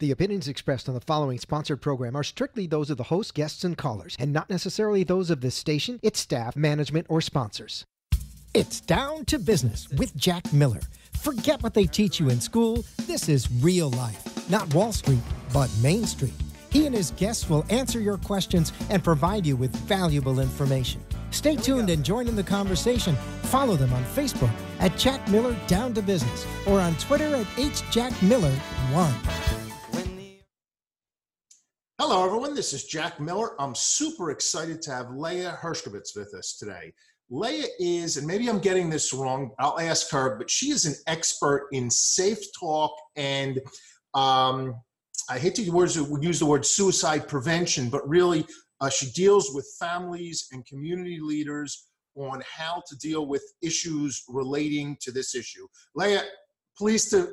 The opinions expressed on the following sponsored program are strictly those of the host, guests, and callers, and not necessarily those of this station, its staff, management, or sponsors. It's Down to Business with Jack Miller. Forget what they teach you in school. This is real life, not Wall Street, but Main Street. He and his guests will answer your questions and provide you with valuable information. Stay tuned and join in the conversation. Follow them on Facebook at Jack Miller Down to Business or on Twitter at HJackMiller1. Hello, everyone. This is Jack Miller. I'm super excited to have Leah Hershkovich with us today. Leah is, and maybe I'm getting this wrong, I'll ask her, but she is an expert in safe talk and I hate to use the word suicide prevention, but really she deals with families and community leaders on how to deal with issues relating to this issue. Leah, pleased to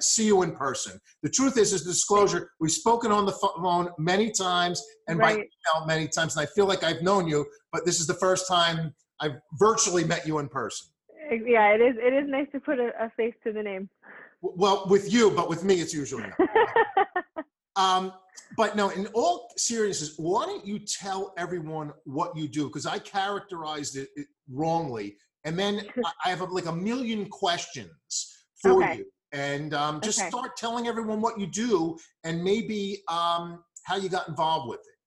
see you in person. The truth is a disclosure, we've spoken on the phone many times and by email many times, and I feel like I've known you, but this is the first time I've virtually met you in person. Yeah, it is nice to put a face to the name. Well, with you, but with me, it's usually not. But no, in all seriousness, why don't you tell everyone what you do? Because I characterized it wrongly, and then I have like a million questions for you, and just start telling everyone what you do and maybe how you got involved with it.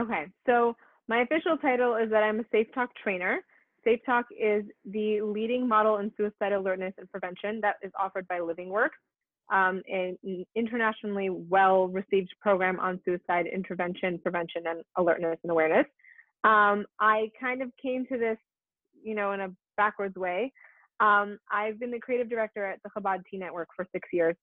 Okay, so my official title is that I'm a Safe Talk trainer. Safe Talk is the leading model in suicide alertness and prevention that is offered by Living Works, an internationally well-received program on suicide intervention, prevention, and alertness and awareness. I kind of came to this, you know, in a backwards way. I've been the creative director at the Chabad Teen Network for 6 years,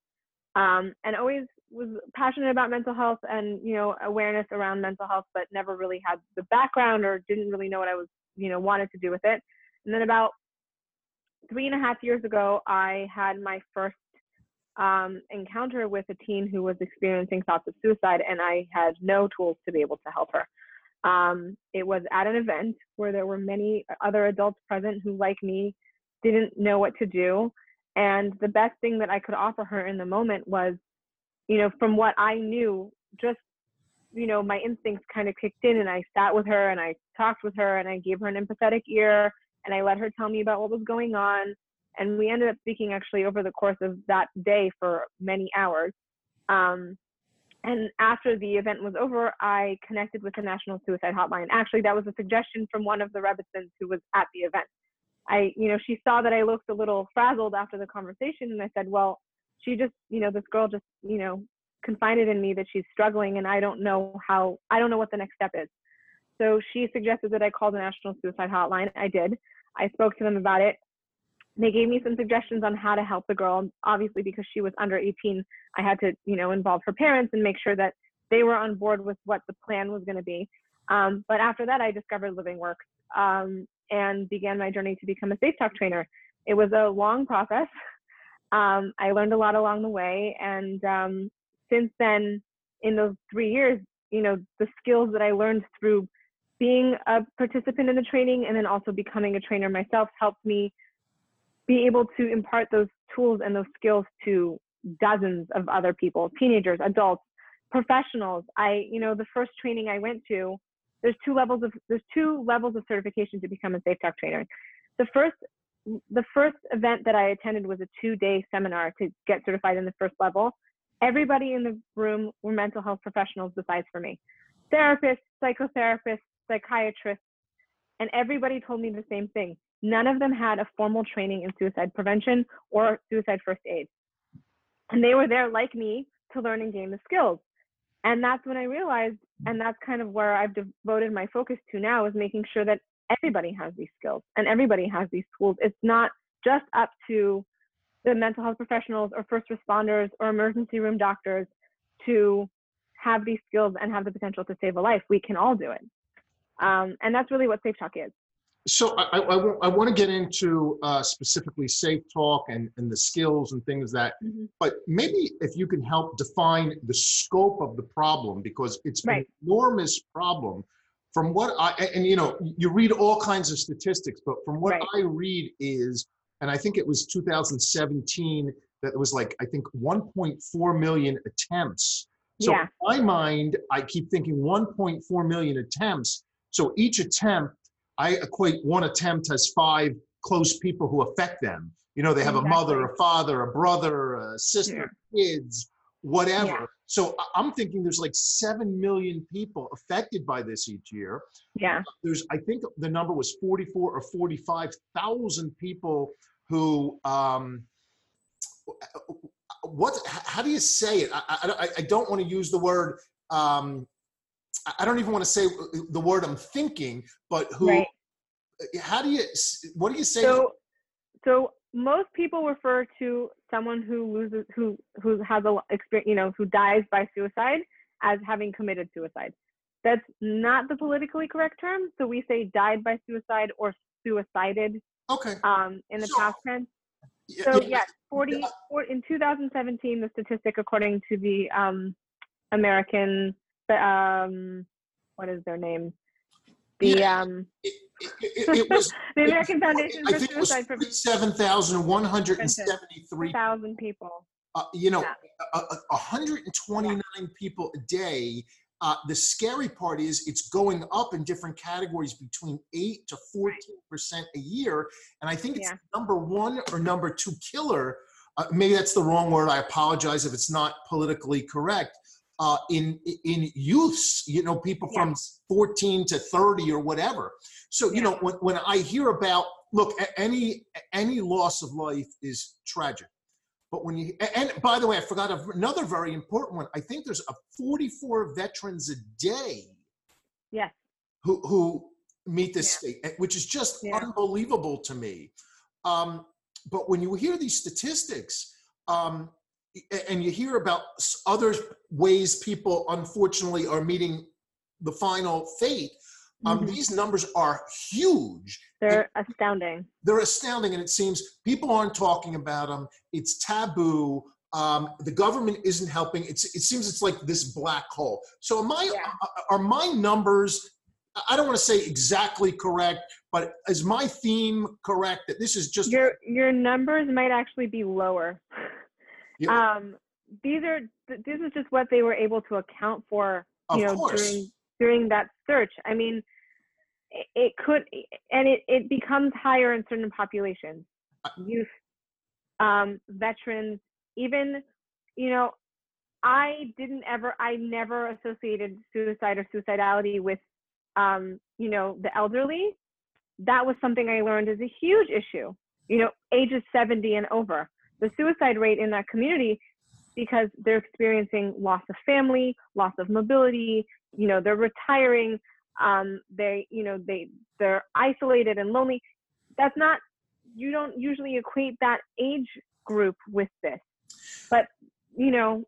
and always was passionate about mental health and, you know, awareness around mental health, but never really had the background or didn't really know what I was, you know, wanted to do with it. And then about 3.5 years ago, I had my first encounter with a teen who was experiencing thoughts of suicide, and I had no tools to be able to help her. It was at an event where there were many other adults present who, like me, didn't know what to do. And the best thing that I could offer her in the moment was, you know, from what I knew, just, you know, my instincts kind of kicked in, and I sat with her and I talked with her and I gave her an empathetic ear and I let her tell me about what was going on. And we ended up speaking actually over the course of that day for many hours. And after the event was over, I connected with the National Suicide Hotline. Actually, that was a suggestion from one of the Rebbitzins who was at the event. You know, she saw that I looked a little frazzled after the conversation, and I said, well, she just, you know, this girl just, you know, confided in me that she's struggling, and I don't know what the next step is. So she suggested that I call the National Suicide Hotline. I did. I spoke to them about it. They gave me some suggestions on how to help the girl. Obviously, because she was under 18, I had to, you know, involve her parents and make sure that they were on board with what the plan was going to be. But after that, I discovered Living Works. And began my journey to become a Safe Talk trainer. It was a long process. I learned a lot along the way. And since then, in those 3 years, you know, the skills that I learned through being a participant in the training and then also becoming a trainer myself helped me be able to impart those tools and those skills to dozens of other people, teenagers, adults, professionals. You know, the first training I went to, there's two levels of certification to become a Safe Talk trainer. The first event that I attended was a 2-day seminar to get certified in the first level. Everybody in the room were mental health professionals besides for me. Therapists, psychotherapists, psychiatrists, and everybody told me the same thing. None of them had a formal training in suicide prevention or suicide first aid. And they were there like me to learn and gain the skills. And that's when I realized, and that's kind of where I've devoted my focus to now, is making sure that everybody has these skills and everybody has these tools. It's not just up to the mental health professionals or first responders or emergency room doctors to have these skills and have the potential to save a life. We can all do it. And that's really what Safe Talk is. So I want to get into specifically Safe Talk and the skills and things that, but maybe if you can help define the scope of the problem, because it's an enormous problem. From what and you know, you read all kinds of statistics, but from what I read is, and I think it was 2017, that was like, I think 1.4 million attempts. So yeah. In my mind, I keep thinking 1.4 million attempts. So each attempt, I equate one attempt as 5 close people who affect them. You know, they have exactly. a mother, a father, a brother, a sister, yeah. kids, whatever. Yeah. So I'm thinking there's like 7 million people affected by this each year. Yeah. There's, I think the number was 44 or 45,000 people who, how do you say it? I don't want to use the word, I don't even want to say the word I'm thinking, but who, right. How do you, what do you say? So most people refer to someone who loses, who has a experience, you know, who dies by suicide as having committed suicide. That's not the politically correct term. So we say died by suicide or suicided. Okay. In the past tense. So yes, in 2017, the statistic according to the American, what is their name? The American Foundation for Suicide Prevention. 7,173 people. You know, yeah. 129 yeah. people a day. The scary part is it's going up in different categories between 8 to 14% a year. And I think it's yeah. number one or number two killer. Maybe that's the wrong word. I apologize if it's not politically correct. In youths, you know, people yeah. from 14 to 30 or whatever. So, you yeah. know, when I hear about, look, any loss of life is tragic. But when you, and by the way, I forgot another very important one. I think there's 44 veterans a day yeah. who meet this yeah. state, which is just yeah. unbelievable to me. But when you hear these statistics and you hear about other ways people unfortunately are meeting the final fate, these numbers are huge. They're astounding. They're astounding, and it seems people aren't talking about them. It's taboo. The government isn't helping. It seems it's like this black hole. So are my numbers, I don't want to say exactly correct, but is my theme correct that this is just... Your numbers might actually be lower. Yeah. This is just what they were able to account for, you know, of course. During that search. I mean, it could, and it becomes higher in certain populations, youth, veterans, even, you know, I never associated suicide or suicidality with, you know, the elderly. That was something I learned is a huge issue, you know, ages 70 and over. The suicide rate in that community, because they're experiencing loss of family, loss of mobility, you know, they're retiring, they're isolated and lonely. That's not, you don't usually equate that age group with this, but, you know,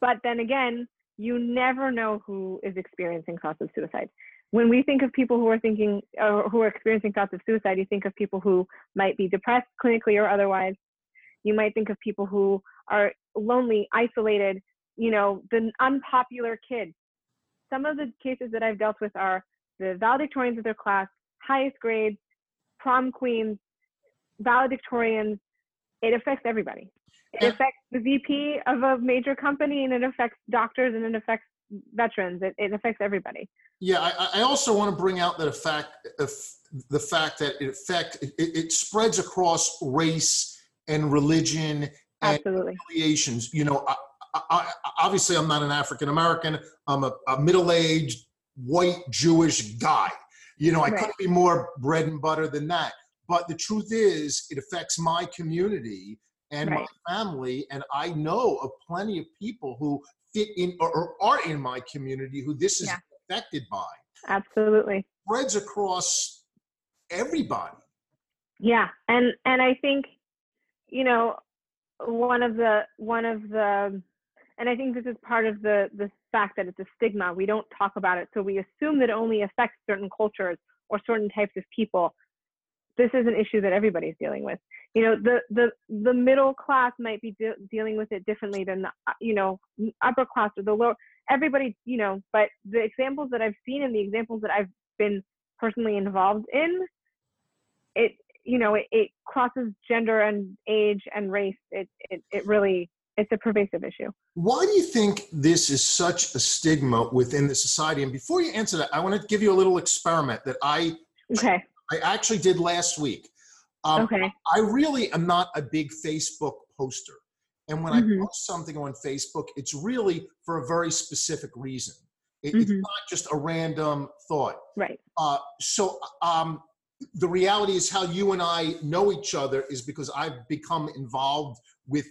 but then again, you never know who is experiencing thoughts of suicide. When we think of people who are thinking or who are experiencing thoughts of suicide, you think of people who might be depressed clinically or otherwise. You might think of people who are lonely, isolated, you know, the unpopular kids. Some of the cases that I've dealt with are the valedictorians of their class, highest grades, prom queens, valedictorians. It affects everybody. It affects the VP of a major company, and it affects doctors, and it affects veterans. It affects everybody. Yeah, I also want to bring out that the fact that it spreads across race and religion and Absolutely. Affiliations. You know, I obviously, I'm not an African-American. I'm a middle-aged, white, Jewish guy. You know, I couldn't be more bread and butter than that. But the truth is, it affects my community and my family. And I know of plenty of people who fit in or are in my community who this is affected by. Absolutely. It spreads across everybody. Yeah. And I think, you know, one of the and I think this is part of the fact that it's a stigma. We don't talk about it. So we assume that it only affects certain cultures or certain types of people. This is an issue that everybody's dealing with. You know, the middle class might be dealing with it differently than the, you know, upper class or the lower. Everybody, you know, but the examples that I've seen and the examples that I've been personally involved in, it you know, it crosses gender and age and race. It really, it's a pervasive issue. Why do you think this is such a stigma within the society? And before you answer that, I want to give you a little experiment that I actually did last week. I really am not a big Facebook poster. And when I post something on Facebook, it's really for a very specific reason. It's not just a random thought. Right. The reality is how you and I know each other is because I've become involved with,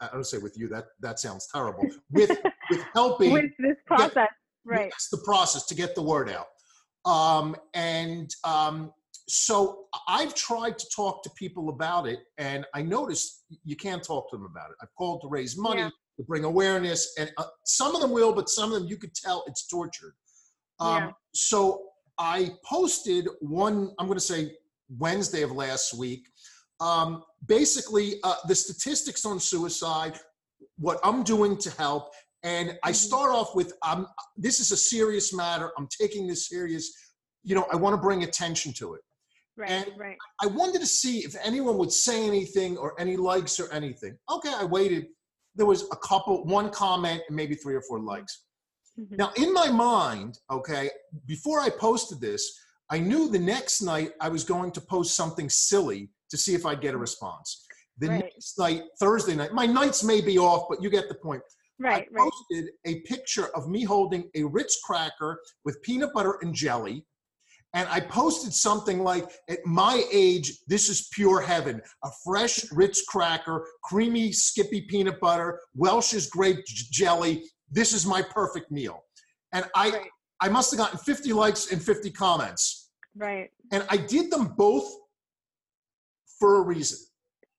I don't say with you, that sounds terrible, with helping. With this process, right. That's the process to get the word out. So I've tried to talk to people about it, and I noticed you can't talk to them about it. I've called to raise money, to bring awareness, and some of them will, but some of them you could tell it's tortured. So I posted one, I'm going to say Wednesday of last week, the statistics on suicide, what I'm doing to help, and I start off with, this is a serious matter, I'm taking this serious, you know, I want to bring attention to it. Right, and right. I wanted to see if anyone would say anything or any likes or anything. Okay, I waited. There was one comment and maybe 3 or 4 likes. Mm-hmm. Now, in my mind, before I posted this, I knew the next night I was going to post something silly to see if I'd get a response. The next night, Thursday night, my nights may be off, but you get the point. Right, I posted a picture of me holding a Ritz cracker with peanut butter and jelly. And I posted something like, at my age, this is pure heaven. A fresh Ritz cracker, creamy Skippy peanut butter, Welch's grape jelly. This is my perfect meal. And I must have gotten 50 likes and 50 comments. Right. And I did them both for a reason.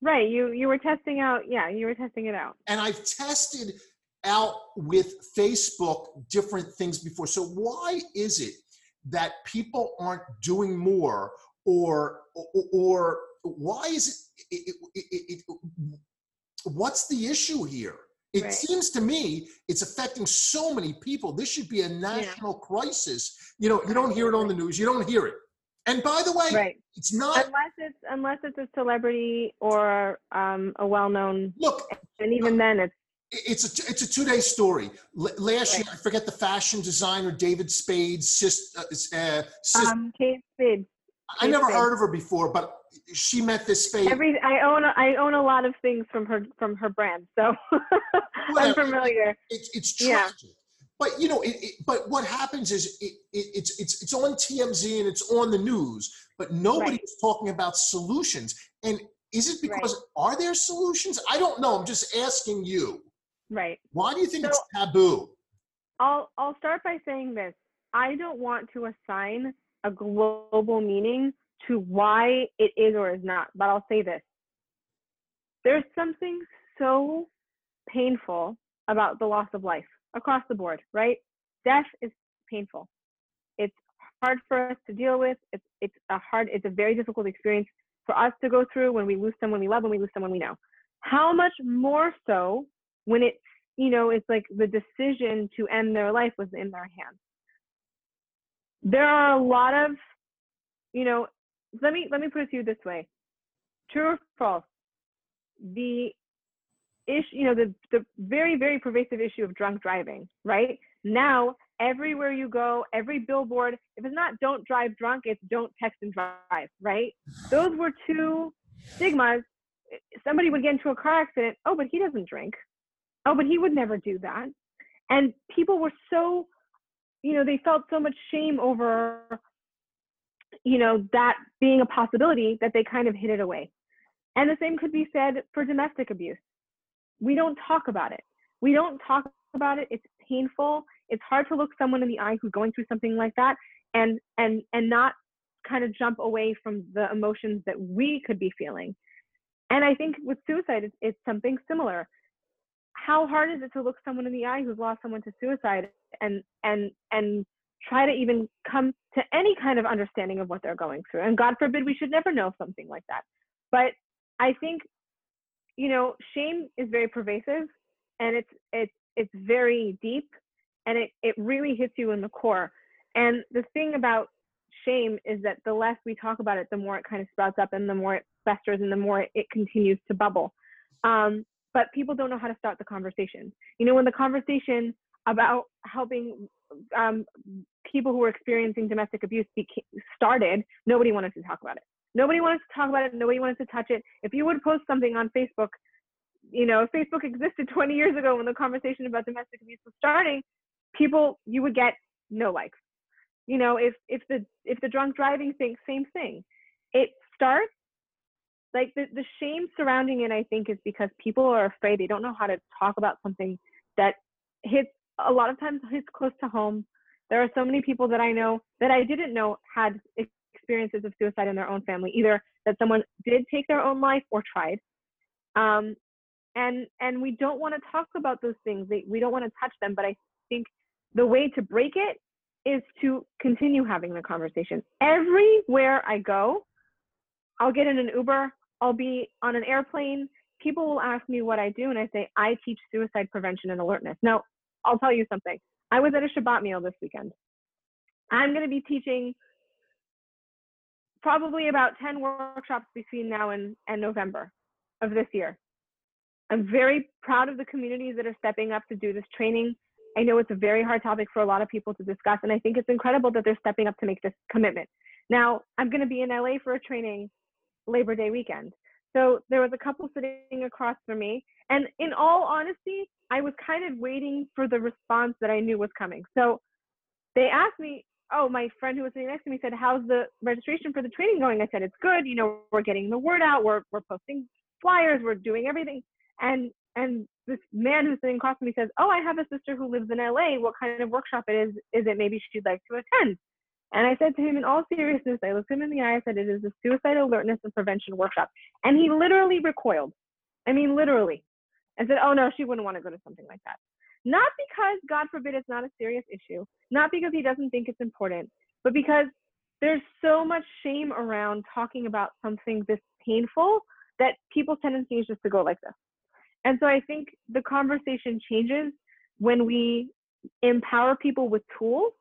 Right. You were testing out. Yeah, you were testing it out. And I've tested out with Facebook different things before. So why is it that people aren't doing more, or why is it what's the issue here? It seems to me it's affecting so many people. This should be a national crisis. You know, you don't hear it on the news. You don't hear it. And by the way, it's not unless it's a celebrity or a well-known. Look, and even then, it's a two-day story. Last year, I forget the fashion designer, David Spade's sister. Kate Spade. I never heard of her before, but she met this Spade. I own a lot of things from her brand, so I'm familiar. It's tragic. Yeah. But you know, but what happens is it's on TMZ and it's on the news, but nobody is talking about solutions. And is it because are there solutions? I don't know. I'm just asking you. Right. Why do you think it's taboo? I'll start by saying this. I don't want to assign a global meaning to why it is or is not, but I'll say this. There's something so painful about the loss of life across the board, right? Death is painful. It's hard for us to deal with. It's a very difficult experience for us to go through when we lose someone we love, when we lose someone we know. How much more so when it's, you know, it's like the decision to end their life was in their hands. There are a lot of, you know, let me put it to you this way. True or false, the issue, you know, the very, very pervasive issue of drunk driving, right? Now, everywhere you go, every billboard, if it's not don't drive drunk, it's don't text and drive, right? Those were two stigmas. Somebody would get into a car accident. Oh, but he doesn't drink. Oh, but he would never do that. And people were so, you know, they felt so much shame over, you know, that being a possibility that they kind of hid it away. And the same could be said for domestic abuse. We don't talk about it. We don't talk about it. It's painful. It's hard to look someone in the eye who's going through something like that and not kind of jump away from the emotions that we could be feeling. And I think with suicide, it's something similar. How hard is it to look someone in the eye who's lost someone to suicide and try to even come to any kind of understanding of what they're going through? And God forbid, we should never know something like that. But I think, you know, shame is very pervasive, and it's very deep, and it really hits you in the core. And the thing about shame is that the less we talk about it, the more it kind of sprouts up and the more it festers and the more it continues to bubble. But people don't know how to start the conversation. You know, when the conversation about helping people who were experiencing domestic abuse started, nobody wanted to talk about it. Nobody wanted to talk about it. Nobody wanted to touch it. If you would post something on Facebook, you know, Facebook existed 20 years ago when the conversation about domestic abuse was starting, people, you would get no likes. You know, if the drunk driving thing, same thing. It starts, like the shame surrounding it, I think, is because people are afraid. They don't know how to talk about something that hits, a lot of times hits close to home. There are so many people that I know that I didn't know had experiences of suicide in their own family, either that someone did take their own life or tried. And we don't want to talk about those things. We don't want to touch them, but I think the way to break it is to continue having the conversation. Everywhere I go, I'll get in an Uber, I'll be on an airplane, people will ask me what I do, and I say, I teach suicide prevention and alertness. Now, I'll tell you something. I was at a Shabbat meal this weekend. I'm gonna be teaching probably about 10 workshops between now and November of this year. I'm very proud of the communities that are stepping up to do this training. I know it's a very hard topic for a lot of people to discuss, and I think it's incredible that they're stepping up to make this commitment. Now, I'm gonna be in LA for a training Labor Day weekend. So there was a couple sitting across from me, and in all honesty, I was kind of waiting for the response that I knew was coming. So they asked me, oh, my friend who was sitting next to me said, how's the registration for the training going? I said, it's good, you know, we're getting the word out, we're posting flyers, we're doing everything. And this man who's sitting across from me says, oh, I have a sister who lives in LA. What kind of workshop it is it maybe she'd like to attend? And I said to him in all seriousness, I looked him in the eye, I said, it is a suicide alertness and prevention workshop. And he literally recoiled. I mean, literally. I said, oh no, she wouldn't want to go to something like that. Not because, God forbid, it's not a serious issue, not because he doesn't think it's important, but because there's so much shame around talking about something this painful that people's tendency is just to go like this. And so I think the conversation changes when we empower people with tools,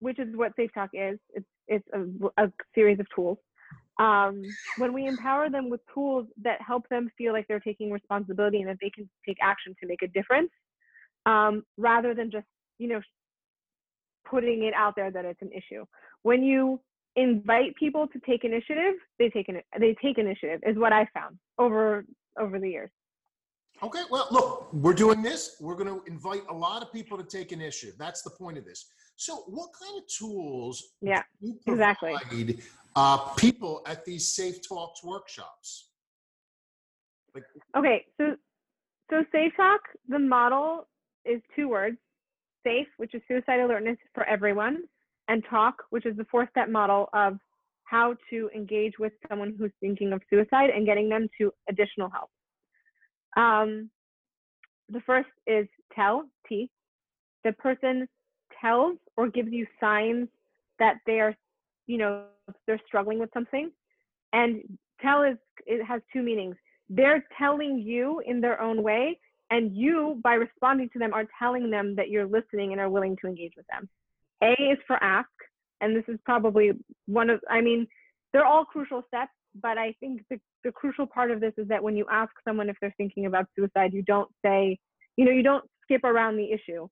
which is what Safe Talk is. It's a series of tools. When we empower them with tools that help them feel like they're taking responsibility and that they can take action to make a difference, rather than just, you know, putting it out there that it's an issue. When you invite people to take initiative, they take initiative, is what I found over the years. Okay, well, look, we're doing this. We're going to invite a lot of people to take initiative. That's the point of this. So what kind of tools do you provide people at these Safe Talks workshops? Okay, so Safe Talk, the model is two words: safe, which is suicide alertness for everyone, and talk, which is the four-step model of how to engage with someone who's thinking of suicide and getting them to additional help. The first is tell, T. The person tells or gives you signs that they are, you know, they're struggling with something. And tell it has two meanings. They're telling you in their own way, and you, by responding to them, are telling them that you're listening and are willing to engage with them. A is for ask. And this is probably they're all crucial steps, but I think the crucial part of this is that when you ask someone if they're thinking about suicide, you don't say, you know, you don't skip around the issue.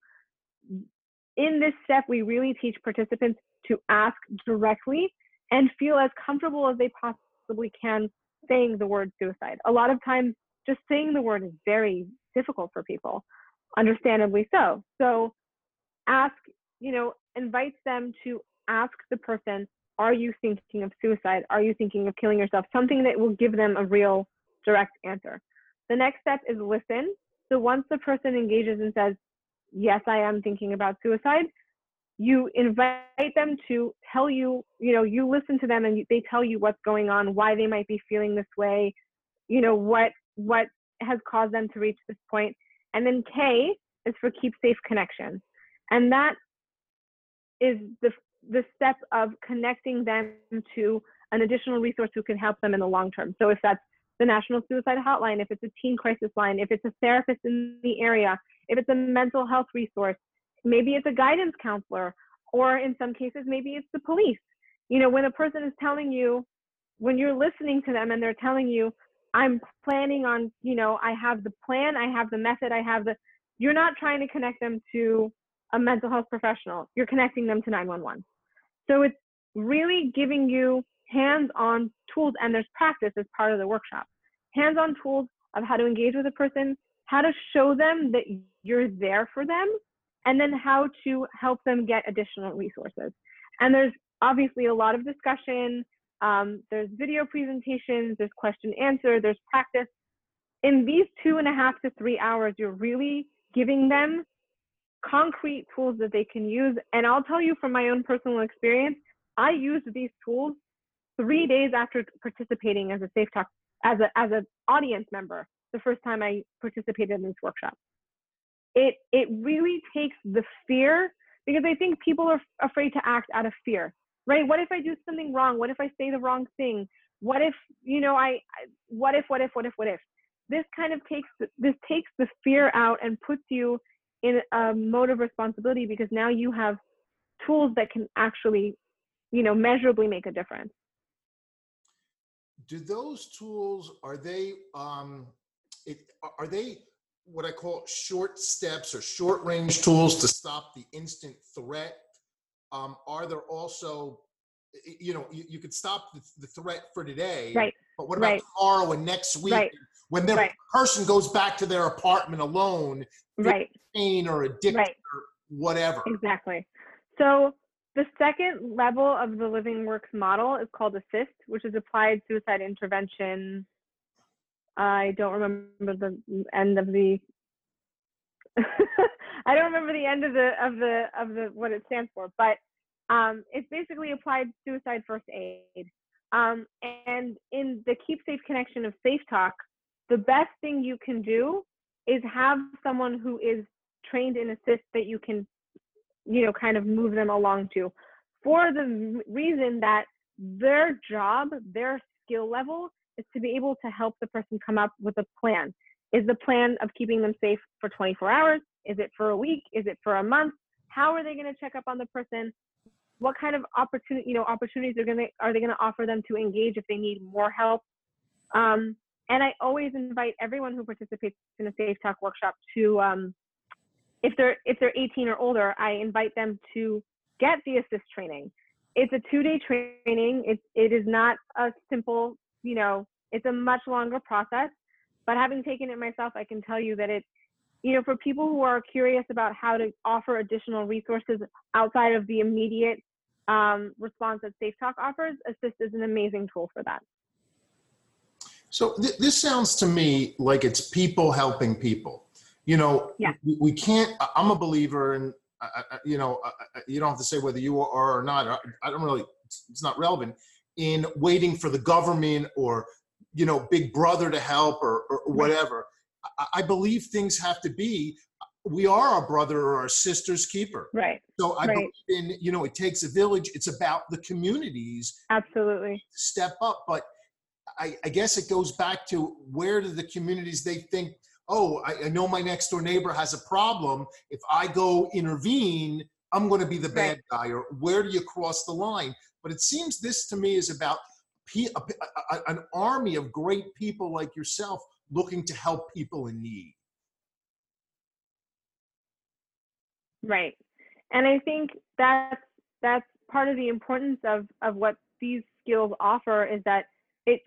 In this step, we really teach participants to ask directly and feel as comfortable as they possibly can saying the word suicide. A lot of times, just saying the word is very difficult for people, understandably so. So ask, you know, invites them to ask the person, are you thinking of suicide? Are you thinking of killing yourself? Something that will give them a real direct answer. The next step is listen. So once the person engages and says, yes, I am thinking about suicide, you invite them to tell you, you know, you listen to them and they tell you what's going on, why they might be feeling this way, you know, what has caused them to reach this point. And then K is for keep safe connection. And that is the step of connecting them to an additional resource who can help them in the long term. So if that's the National Suicide Hotline, if it's a teen crisis line, if it's a therapist in the area, if it's a mental health resource, maybe it's a guidance counselor, or in some cases, maybe it's the police. You know, when a person is telling you, when you're listening to them and they're telling you, I'm planning on, you know, I have the plan, I have the method, I have the, you're not trying to connect them to a mental health professional. You're connecting them to 911. So it's really giving you hands-on tools, and there's practice as part of the workshop. Hands-on tools of how to engage with a person, how to show them that you're there for them, and then how to help them get additional resources. And there's obviously a lot of discussion. There's video presentations, there's question answer, there's practice. In these 2.5 to 3 hours, you're really giving them concrete tools that they can use. And I'll tell you from my own personal experience, I used these tools 3 days after participating as a Safe Talk, as an audience member, the first time I participated in this workshop. It really takes the fear, because I think people are afraid to act out of fear, right? What if I do something wrong? What if I say the wrong thing? What if, you know, what if? This kind of takes the fear out and puts you in a mode of responsibility, because now you have tools that can actually, you know, measurably make a difference. Do those tools, are they what I call short steps or short range tools to stop the instant threat? Are there also, you know, you could stop the threat for today, right? But what about tomorrow and next week, right? When the person goes back to their apartment alone, pain or addiction or whatever? Exactly. So the second level of the Living Works model is called ASSIST, which is Applied Suicide Intervention. I don't remember the end of the. I don't remember the end of the what it stands for, but it's basically applied suicide first aid. And in the Keep Safe connection of Safe Talk, the best thing you can do is have someone who is trained in ASSIST that you can, you know, kind of move them along to, for the reason that their job, their skill level, is to be able to help the person come up with a plan. Is the plan of keeping them safe for 24 hours? Is it for a week? Is it for a month? How are they going to check up on the person? What kind of opportunities are they going to offer them to engage if they need more help? And I always invite everyone who participates in a Safe Talk workshop to, if they're 18 or older, I invite them to get the ASSIST training. It's a 2-day training. It is not a simple, you know, it's a much longer process. But having taken it myself, I can tell you that it, you know, for people who are curious about how to offer additional resources outside of the immediate response that Safe Talk offers, ASSIST is an amazing tool for that. So this sounds to me like it's people helping people. You know, we can't, I'm a believer in, you know, you don't have to say whether you are or not, I don't really, it's not relevant, in waiting for the government or, you know, Big Brother to help or whatever. I believe things have to be, we are our brother or our sister's keeper. Right. So I believe in, you know, it takes a village. It's about the communities. Absolutely. Step up. But I guess it goes back to, where do the communities, they think, oh, I know my next door neighbor has a problem. If I go intervene, I'm going to be the bad guy. Or where do you cross the line? But it seems this to me is about an army of great people like yourself looking to help people in need. Right. And I think that's part of the importance of what these skills offer, is that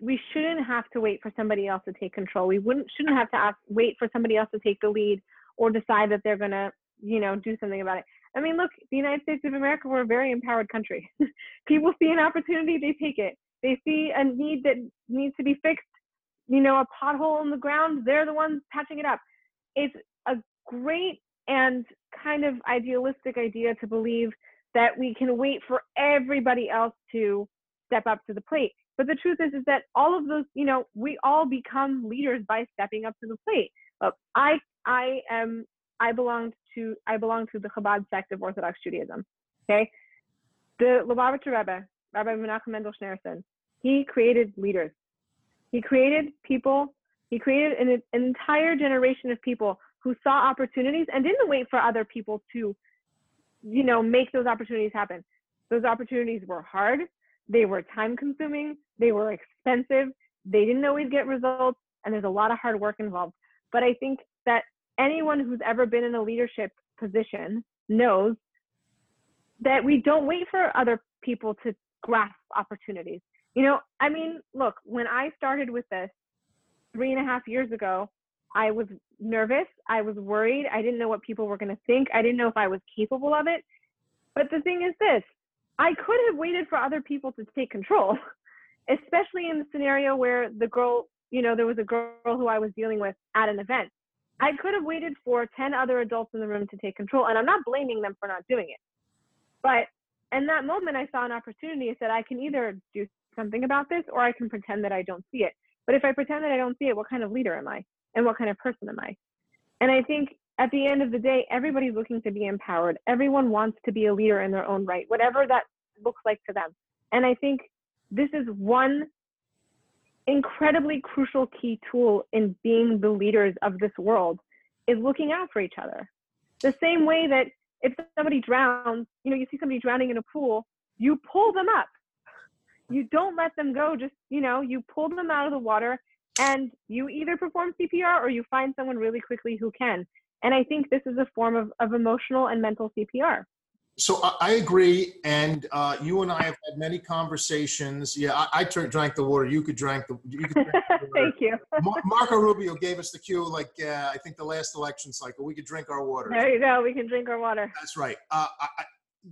we shouldn't have to wait for somebody else to take control. We shouldn't have to wait for somebody else to take the lead or decide that they're going to, you know, do something about it. I mean, look, the United States of America, we're a very empowered country. People see an opportunity, they take it. They see a need that needs to be fixed, you know, a pothole in the ground, they're the ones patching it up. It's a great and kind of idealistic idea to believe that we can wait for everybody else to step up to the plate. But the truth is that all of those, you know, we all become leaders by stepping up to the plate. Look, I belong to the Chabad sect of Orthodox Judaism. Okay, the Lubavitcher Rebbe, Rabbi Menachem Mendel Schneerson, he created leaders. He created people. He created an entire generation of people who saw opportunities and didn't wait for other people to you know, make those opportunities happen. Those opportunities were hard. They were time consuming. They were expensive. They didn't always get results. And there's a lot of hard work involved. But I think that anyone who's ever been in a leadership position knows that we don't wait for other people to grasp opportunities. You know, I mean, look, when I started with this 3.5 years ago, I was nervous. I was worried. I didn't know what people were going to think. I didn't know if I was capable of it. But the thing is this, I could have waited for other people to take control, especially in the scenario where the girl, you know, there was a girl who I was dealing with at an event. I could have waited for 10 other adults in the room to take control. And I'm not blaming them for not doing it. But in that moment, I saw an opportunity. I said, I can either do something about this or I can pretend that I don't see it. But if I pretend that I don't see it, what kind of leader am I? And what kind of person am I? And I think at the end of the day, everybody's looking to be empowered. Everyone wants to be a leader in their own right, whatever that looks like to them. And I think this is one incredibly crucial key tool in being the leaders of this world, is looking out for each other. The same way that if somebody drowns, you know, you see somebody drowning in a pool, you pull them up. You don't let them go. Just, you know, you pull them out of the water and you either perform CPR or you find someone really quickly who can. And I think this is a form of emotional and mental CPR. So I agree. And you and I have had many conversations. Yeah, I drank the water. You could drink the water. Thank you. Marco Rubio gave us the cue, like, I think the last election cycle, we could drink our water. There you go. We can drink our water. That's right.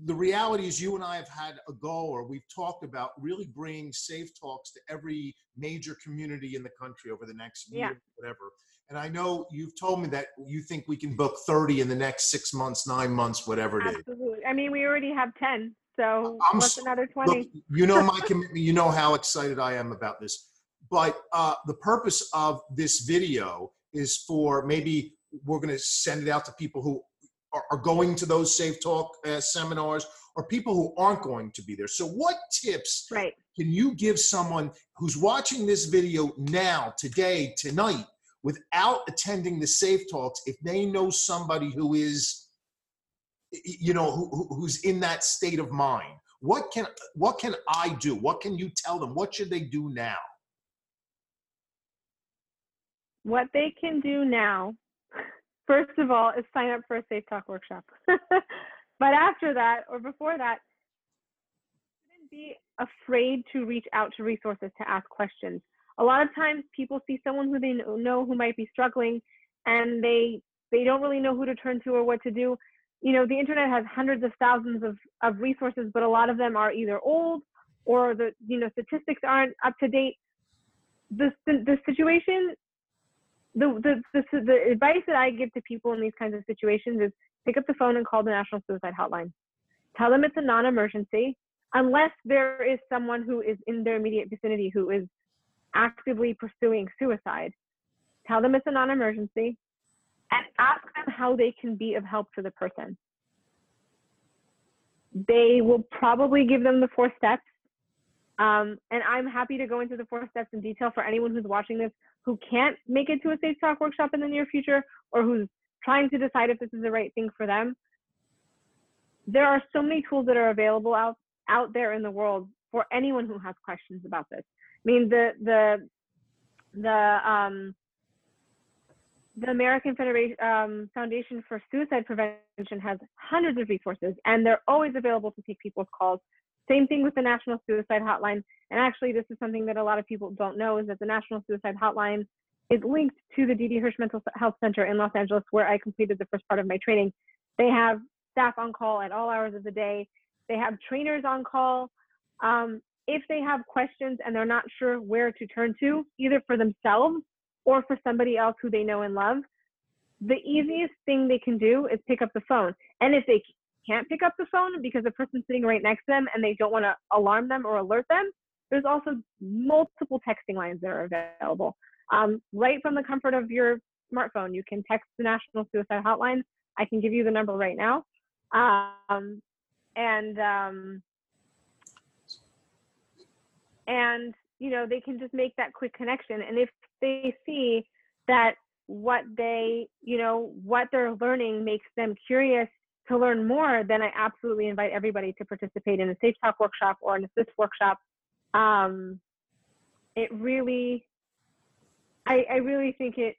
The reality is you and I have had a goal, or we've talked about really bringing Safe Talks to every major community in the country over the next year, whatever. And I know you've told me that you think we can book 30 in the next 6 months, 9 months, whatever it is. Absolutely. I mean, we already have 10, so what's another 20? Look, you know my commitment. You know how excited I am about this. But the purpose of this video is for, maybe we're going to send it out to people who are going to those Safe Talk seminars, or people who aren't going to be there. So what tips can you give someone who's watching this video now, today, tonight, without attending the Safe Talks, if they know somebody who is, you know, who's in that state of mind? What can I do? What can you tell them? What should they do now? What they can do now, first of all, is sign up for a Safe Talk workshop. But after that, or before that, shouldn't be afraid to reach out to resources, to ask questions. A lot of times people see someone who they know who might be struggling, and they don't really know who to turn to or what to do. You know, the internet has hundreds of thousands of resources, but a lot of them are either old or the, you know, statistics aren't up to date. The situation, the advice that I give to people in these kinds of situations is pick up the phone and call the National Suicide Hotline. Tell them it's a non-emergency, unless there is someone who is in their immediate vicinity who is actively pursuing suicide. Tell them it's a non-emergency and ask them how they can be of help to the person. They will probably give them the 4 steps. And I'm happy to go into the 4 steps in detail for anyone who's watching this who can't make it to a Safe Talk workshop in the near future, or who's trying to decide if this is the right thing for them. There are so many tools that are available out there in the world for anyone who has questions about this. I mean, the American Foundation for Suicide Prevention has hundreds of resources, and they're always available to take people's calls. Same thing with the National Suicide Hotline. And actually, this is something that a lot of people don't know, is that the National Suicide Hotline is linked to the DD Hirsch Mental Health Center in Los Angeles, where I completed the first part of my training. They have staff on call at all hours of the day. They have trainers on call. If they have questions and they're not sure where to turn to, either for themselves or for somebody else who they know and love, the easiest thing they can do is pick up the phone. And if they can't pick up the phone because the person's sitting right next to them and they don't want to alarm them or alert them, there's also multiple texting lines that are available. Right from the comfort of your smartphone, you can text the National Suicide Hotline. I can give you the number right now. And, you know, they can just make that quick connection. And if they see that what they're learning makes them curious to learn more, then I absolutely invite everybody to participate in a Safe Talk workshop or an ASSIST workshop. It really, I really think it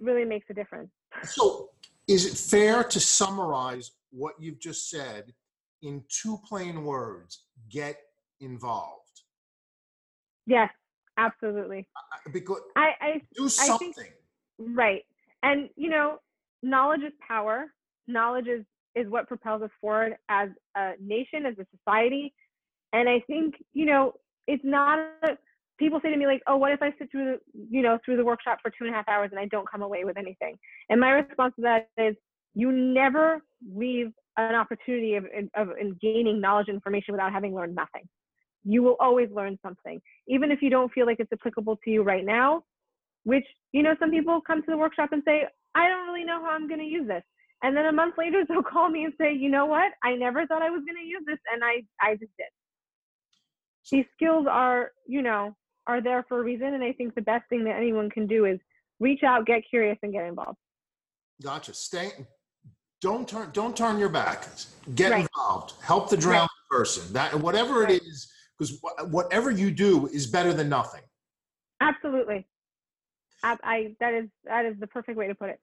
really makes a difference. So is it fair to summarize what you've just said in two plain words? Get involved. Yes, absolutely. Because I do something. I think, right. And, you know, knowledge is power. Knowledge is what propels us forward as a nation, as a society. And I think, you know, it's not, people say to me like, oh, what if I sit through the, you know, through the workshop for 2.5 hours and I don't come away with anything? And my response to that is, you never leave an opportunity of gaining knowledge and information without having learned nothing. You will always learn something, even if you don't feel like it's applicable to you right now, which, you know, some people come to the workshop and say, I don't really know how I'm going to use this. And then a month later, they'll call me and say, you know what? I never thought I was going to use this. And I just did. These skills are, you know, are there for a reason. And I think the best thing that anyone can do is reach out, get curious, and get involved. Gotcha. Don't turn your back. Get involved. Help the drowning person. That whatever it is, because whatever you do is better than nothing. Absolutely. That is the perfect way to put it.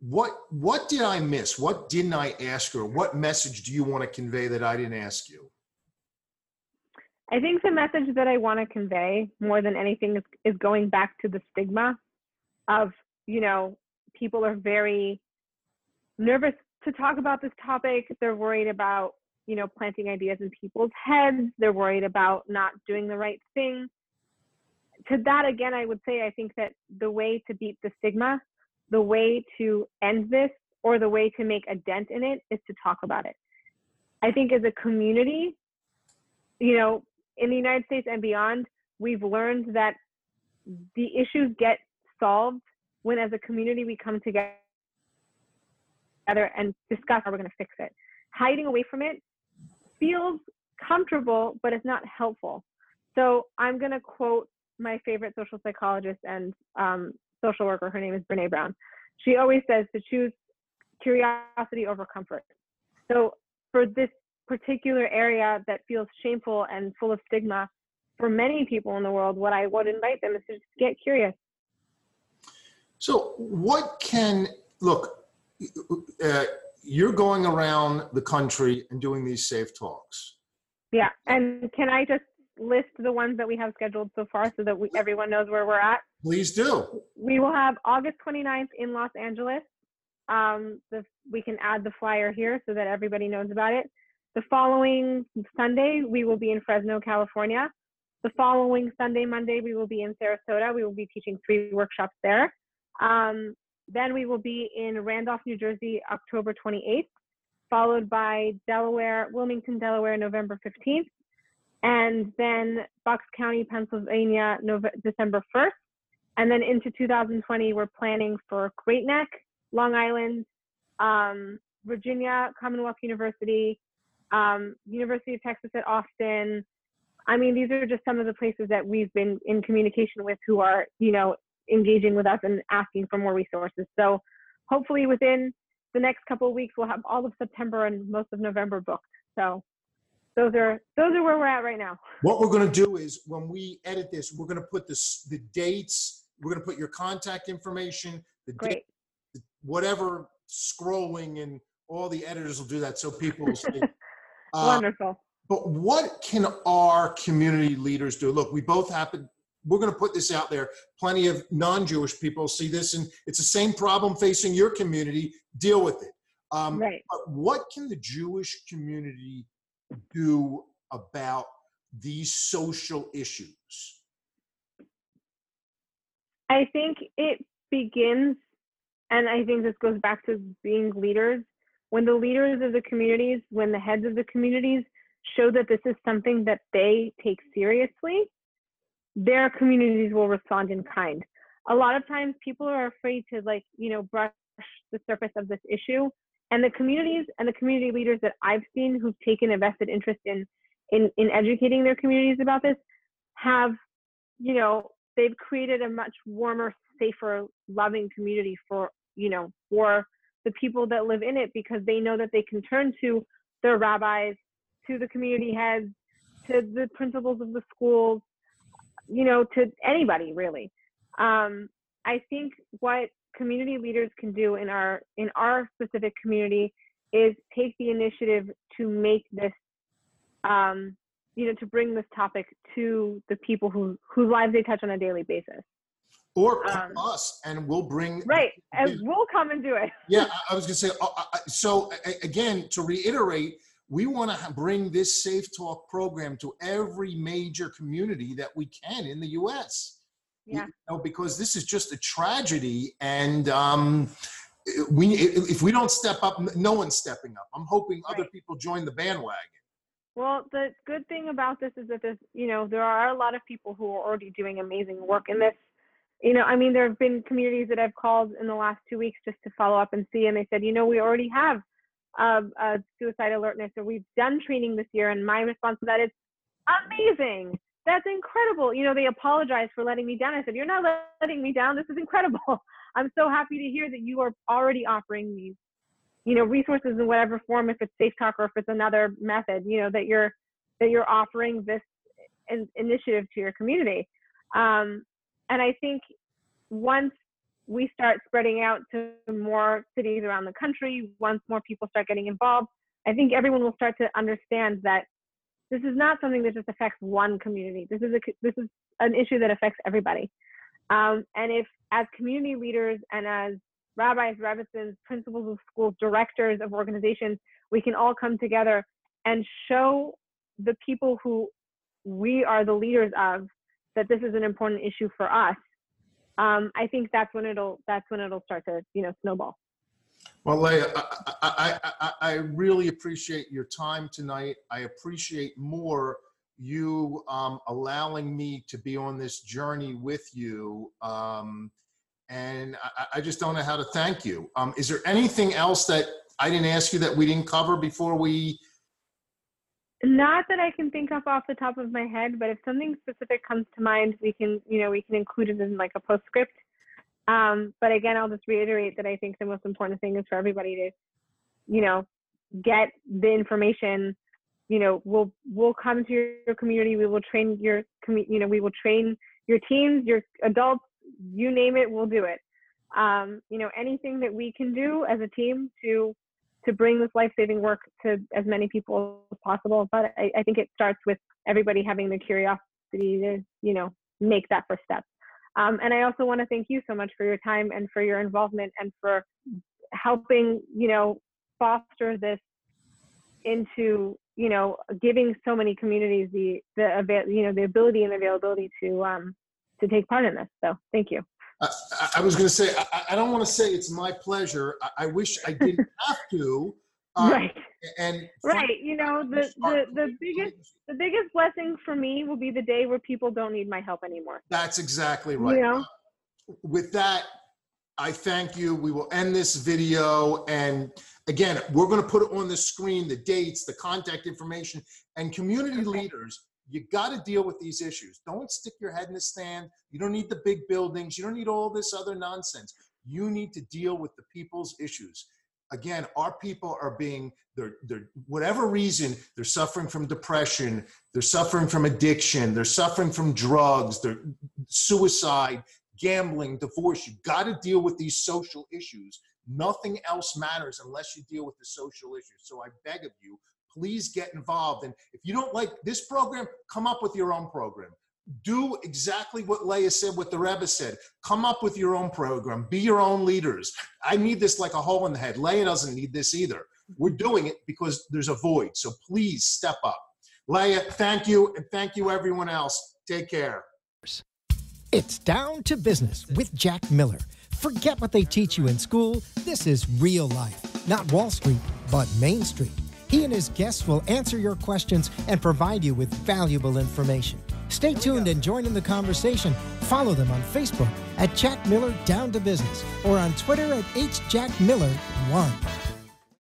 What did I miss? What didn't I ask her? What message do you want to convey that I didn't ask you? I think the message that I want to convey more than anything is going back to the stigma of, you know, people are very nervous to talk about this topic. They're worried about, you know, planting ideas in people's heads. They're worried about not doing the right thing. To that, again, I would say, I think that the way to beat the stigma, the way to end this, or the way to make a dent in it is to talk about it. I think as a community, you know, in the United States and beyond, we've learned that the issues get solved when, as a community, we come together and discuss how we're going to fix it. Hiding away from it feels comfortable, but it's not helpful. So I'm going to quote my favorite social psychologist and social worker. Her name is Brene Brown. She always says to choose curiosity over comfort. So for this particular area that feels shameful and full of stigma, for many people in the world, what I would invite them is to just get curious. So what can, look, you're going around the country and doing these Safe Talks. Yeah, and can I just list the ones that we have scheduled so far so that everyone knows where we're at? Please do. We will have August 29th in Los Angeles. We can add the flyer here so that everybody knows about it. The following Sunday, we will be in Fresno, California. The following Sunday, Monday, we will be in Sarasota. We will be teaching 3 workshops there. Then we will be in Randolph, New Jersey, October 28th, followed by Wilmington, Delaware, November 15th, and then Bucks County, Pennsylvania, December 1st. And then into 2020, we're planning for Great Neck, Long Island, Virginia, Commonwealth University, University of Texas at Austin. I mean, these are just some of the places that we've been in communication with who are, you know, engaging with us and asking for more resources. So hopefully within the next couple of weeks, we'll have all of September and most of November booked. So those are where we're at right now. What we're going to do is when we edit this, we're going to put the dates, we're going to put your contact information, the date, whatever scrolling, and all the editors will do that. So people will see. Wonderful. But what can our community leaders do? Look, we're going to put this out there. Plenty of non-Jewish people see this, and it's the same problem facing your community. Deal with it. But what can the Jewish community do about these social issues? I think it begins, and I think this goes back to being leaders. When the leaders of the communities, when the heads of the communities show that this is something that they take seriously, their communities will respond in kind. A lot of times people are afraid to, like, you know, brush the surface of this issue. And the communities and the community leaders that I've seen who've taken a vested interest in educating their communities about this have, you know, they've created a much warmer, safer, loving community for, you know, for the people that live in it, because they know that they can turn to their rabbis, to the community heads, to the principals of the schools, you know, to anybody really. I think what community leaders can do in our specific community is take the initiative to make this, you know, to bring this topic to the people whose lives they touch on a daily basis. Or us, and we'll bring... Right, and we'll come and do it. Yeah, I was going to say, so again, to reiterate, we want to bring this Safe Talk program to every major community that we can in the U.S. Yeah. You know, because this is just a tragedy, and if we don't step up, no one's stepping up. I'm hoping other people join the bandwagon. Well, the good thing about this is that there's, you know, there are a lot of people who are already doing amazing work in this. You know, I mean, there have been communities that I've called in the last 2 weeks just to follow up and see, and they said, you know, we already have a suicide alertness, or we've done training this year. And my response to that is, amazing. That's incredible. You know, they apologized for letting me down. I said, you're not letting me down. This is incredible. I'm so happy to hear that you are already offering these, you know, resources in whatever form, if it's Safe Talk or if it's another method, you know, that you're offering this initiative to your community. And I think once we start spreading out to more cities around the country, once more people start getting involved, I think everyone will start to understand that this is not something that just affects one community. This is an issue that affects everybody. And if, as community leaders and as rabbis, rebbetzins, principals of schools, directors of organizations, we can all come together and show the people who we are the leaders of that this is an important issue for us, I think that's when it'll start to, you know, snowball. Well, Leah, I really appreciate your time tonight. I appreciate more you allowing me to be on this journey with you. And I just don't know how to thank you. Is there anything else that I didn't ask you that we didn't cover before we... Not that I can think of off the top of my head, but if something specific comes to mind, we can include it in like a postscript. But again, I'll just reiterate that I think the most important thing is for everybody to, you know, get the information. You know, we'll come to your community. We will train your teens, your adults, you name it, we'll do it. You know, anything that we can do as a team to bring this life-saving work to as many people as possible. But I think it starts with everybody having the curiosity to, you know, make that first step. And I also want to thank you so much for your time and for your involvement and for helping, you know, foster this into, you know, giving so many communities the ability and availability to take part in this. So thank you. I was going to say, I don't want to say it's my pleasure. I wish I didn't have to. You know, the biggest blessing for me will be the day where people don't need my help anymore. That's exactly right. You know? With that, I thank you. We will end this video. And again, we're going to put it on the screen, the dates, the contact information, and community leaders. You got to deal with these issues. Don't stick your head in the sand. You don't need the big buildings. You don't need all this other nonsense. You need to deal with the people's issues. Again, our people are being, they're whatever reason, they're suffering from depression, they're suffering from addiction, they're suffering from drugs, they're suicide, gambling, divorce. You got to deal with these social issues. Nothing else matters unless you deal with the social issues. So I beg of you, please get involved. And if you don't like this program, come up with your own program. Do exactly what Leah said, what the Rebbe said. Come up with your own program. Be your own leaders. I need this like a hole in the head. Leah doesn't need this either. We're doing it because there's a void. So please step up. Leah, thank you. And thank you, everyone else. Take care. It's Down to Business with Jack Miller. Forget what they teach you in school. This is real life. Not Wall Street, but Main Street. He and his guests will answer your questions and provide you with valuable information. Stay tuned and join in the conversation. Follow them on Facebook at Jack Miller Down to Business or on Twitter at HJackMiller1.